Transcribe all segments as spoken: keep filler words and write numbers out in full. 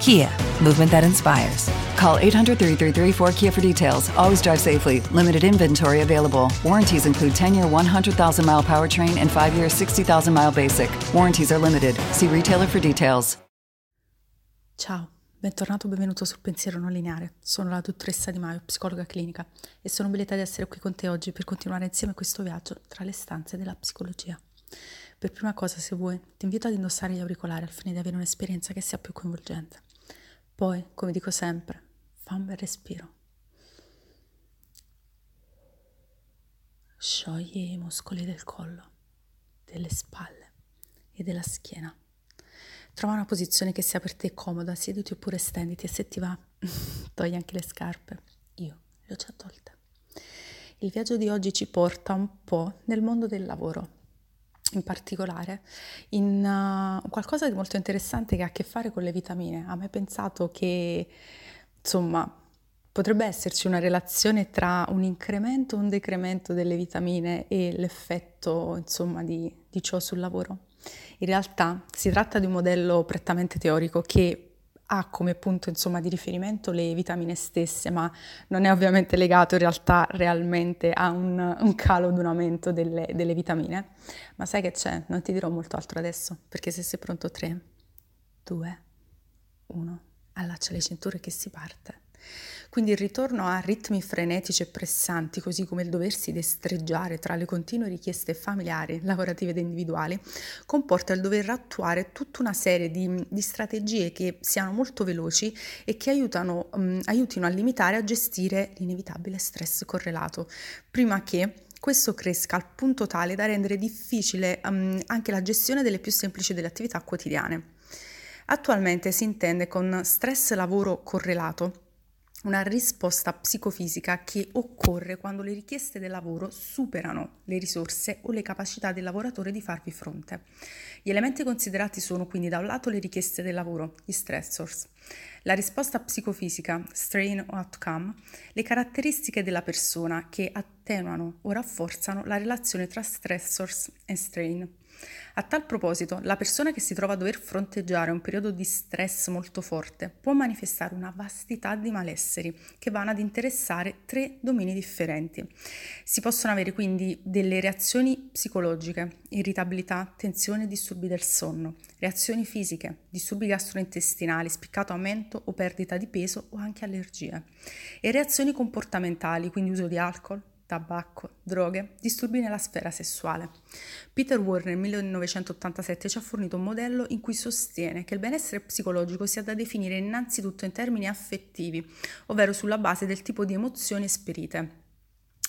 Kia, movement that inspires. Call eight hundred, three three three, four K I A for details. Always drive safely. Limited inventory available. Warranties include ten-year, one hundred thousand mile powertrain and five-year, sixty thousand mile basic. Warranties are limited. See retailer for details. Ciao, bentornato o benvenuto sul Pensiero Non Lineare. Sono la dottoressa Di Maio, psicologa clinica, e sono lieta di essere qui con te oggi per continuare insieme questo viaggio tra le stanze della psicologia. Per prima cosa, se vuoi, ti invito ad indossare gli auricolari al fine di avere un'esperienza che sia più coinvolgente. Poi, come dico sempre, fa un bel respiro. Sciogli i muscoli del collo, delle spalle e della schiena. Trova una posizione che sia per te comoda, siediti oppure stenditi, e se ti va togli anche le scarpe. Io le ho già tolte. Il viaggio di oggi ci porta un po' nel mondo del lavoro, in particolare in uh, qualcosa di molto interessante che ha a che fare con le vitamine. A me pensato che, insomma, potrebbe esserci una relazione tra un incremento e un decremento delle vitamine e l'effetto, insomma, di, di ciò sul lavoro. In realtà si tratta di un modello prettamente teorico che ha come punto, insomma, di riferimento le vitamine stesse, ma non è ovviamente legato in realtà realmente a un, un calo, un aumento delle, delle vitamine. Ma sai che c'è? Non ti dirò molto altro adesso, perché se sei pronto, tre, due, uno, allaccia le cinture che si parte. Quindi il ritorno a ritmi frenetici e pressanti, così come il doversi destreggiare tra le continue richieste familiari, lavorative ed individuali, comporta il dover attuare tutta una serie di, di strategie che siano molto veloci e che aiutano, um, aiutino a limitare e a gestire l'inevitabile stress correlato, prima che questo cresca al punto tale da rendere difficile um, anche la gestione delle più semplici delle attività quotidiane. Attualmente si intende con stress lavoro correlato una risposta psicofisica che occorre quando le richieste del lavoro superano le risorse o le capacità del lavoratore di farvi fronte. Gli elementi considerati sono quindi da un lato le richieste del lavoro, gli stressors, la risposta psicofisica, strain outcome, le caratteristiche della persona che attenuano o rafforzano la relazione tra stressors e strain. A tal proposito, la persona che si trova a dover fronteggiare un periodo di stress molto forte può manifestare una vastità di malesseri che vanno ad interessare tre domini differenti. Si possono avere quindi delle reazioni psicologiche, irritabilità, tensione e disturbi del sonno, reazioni fisiche, disturbi gastrointestinali, spiccato aumento o perdita di peso o anche allergie, e reazioni comportamentali, quindi uso di alcol, tabacco, droghe, disturbi nella sfera sessuale. Peter Warr nel millenovecentottantasette ci ha fornito un modello in cui sostiene che il benessere psicologico sia da definire innanzitutto in termini affettivi, ovvero sulla base del tipo di emozioni esperite.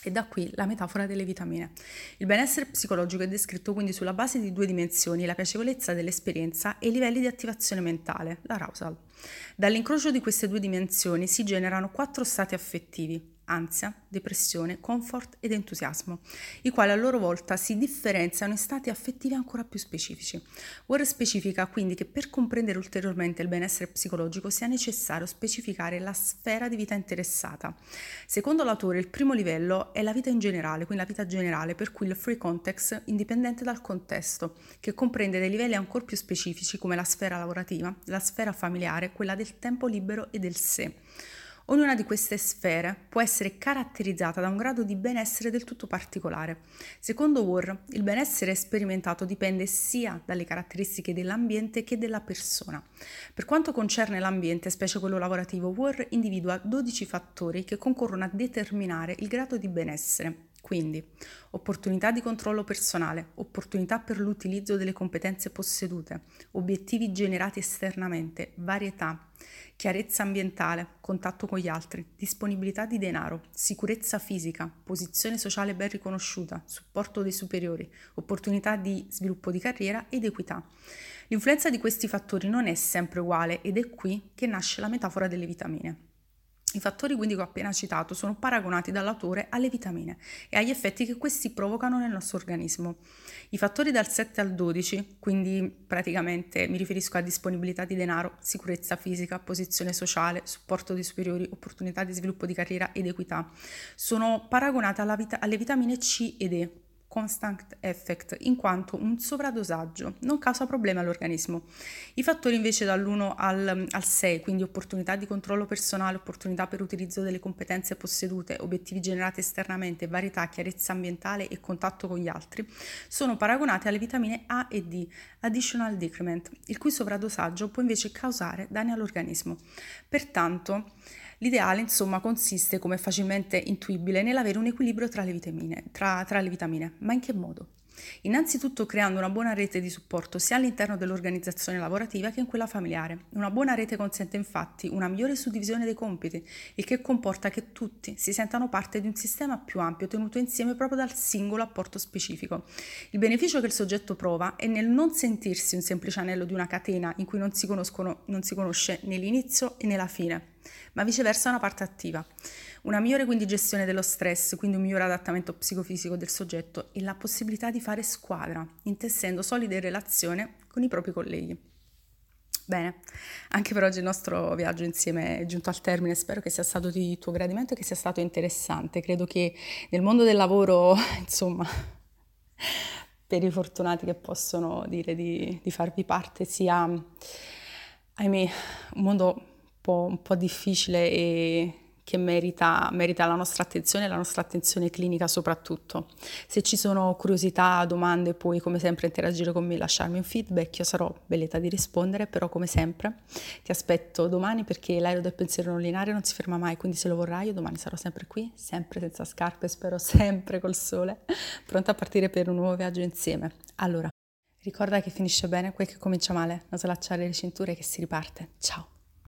E da qui la metafora delle vitamine. Il benessere psicologico è descritto quindi sulla base di due dimensioni, la piacevolezza dell'esperienza e i livelli di attivazione mentale, l'arousal. Dall'incrocio di queste due dimensioni si generano quattro stati affettivi: ansia, depressione, comfort ed entusiasmo, i quali a loro volta si differenziano in stati affettivi ancora più specifici. Warr specifica quindi che per comprendere ulteriormente il benessere psicologico sia necessario specificare la sfera di vita interessata. Secondo l'autore, il primo livello è la vita in generale, quindi la vita generale, per cui il free context indipendente dal contesto, che comprende dei livelli ancora più specifici come la sfera lavorativa, la sfera familiare, quella del tempo libero e del sé. Ognuna di queste sfere può essere caratterizzata da un grado di benessere del tutto particolare. Secondo Warr, il benessere sperimentato dipende sia dalle caratteristiche dell'ambiente che della persona. Per quanto concerne l'ambiente, specie quello lavorativo, Warr individua dodici fattori che concorrono a determinare il grado di benessere, Quindi, opportunità di controllo personale, opportunità per l'utilizzo delle competenze possedute, obiettivi generati esternamente, varietà, chiarezza ambientale, contatto con gli altri, disponibilità di denaro, sicurezza fisica, posizione sociale ben riconosciuta, supporto dei superiori, opportunità di sviluppo di carriera ed equità. L'influenza di questi fattori non è sempre uguale ed è qui che nasce la metafora delle vitamine. I fattori quindi che ho appena citato sono paragonati dall'autore alle vitamine e agli effetti che questi provocano nel nostro organismo. I fattori dal sette al dodici, quindi praticamente mi riferisco a disponibilità di denaro, sicurezza fisica, posizione sociale, supporto dei superiori, opportunità di sviluppo di carriera ed equità, sono paragonati alla vita- alle vitamine C ed E, constant effect, in quanto un sovradosaggio non causa problemi all'organismo. I fattori invece dall'uno al, al sei, quindi opportunità di controllo personale, opportunità per utilizzo delle competenze possedute, obiettivi generati esternamente, varietà, chiarezza ambientale e contatto con gli altri, sono paragonati alle vitamine A e D, additional decrement, il cui sovradosaggio può invece causare danni all'organismo. Pertanto, l'ideale, insomma, consiste, come facilmente intuibile, nell'avere un equilibrio tra le vitamine, tra, tra le vitamine. Ma in che modo? Innanzitutto creando una buona rete di supporto sia all'interno dell'organizzazione lavorativa che in quella familiare. Una buona rete consente infatti una migliore suddivisione dei compiti, il che comporta che tutti si sentano parte di un sistema più ampio tenuto insieme proprio dal singolo apporto specifico. Il beneficio che il soggetto prova è nel non sentirsi un semplice anello di una catena in cui non si conoscono, non si conosce né l'inizio né la fine, ma viceversa una parte attiva. Una migliore quindi gestione dello stress, quindi un migliore adattamento psicofisico del soggetto e la possibilità di fare squadra, intessendo solide relazioni con i propri colleghi. Bene, anche per oggi il nostro viaggio insieme è giunto al termine, spero che sia stato di tuo gradimento e che sia stato interessante. Credo che nel mondo del lavoro, insomma, per i fortunati che possono dire di, di farvi parte, sia, ahimè, un mondo un po', un po' difficile e che merita, merita la nostra attenzione e la nostra attenzione clinica soprattutto. Se ci sono curiosità, domande, puoi come sempre interagire con me, lasciarmi un feedback, io sarò belleta di rispondere, però come sempre ti aspetto domani perché l'aereo del pensiero non lineare non si ferma mai, quindi se lo vorrai io domani sarò sempre qui, sempre senza scarpe, spero sempre col sole, pronta a partire per un nuovo viaggio insieme. Allora, ricorda che finisce bene quel che comincia male, non slacciare le cinture che si riparte. Ciao!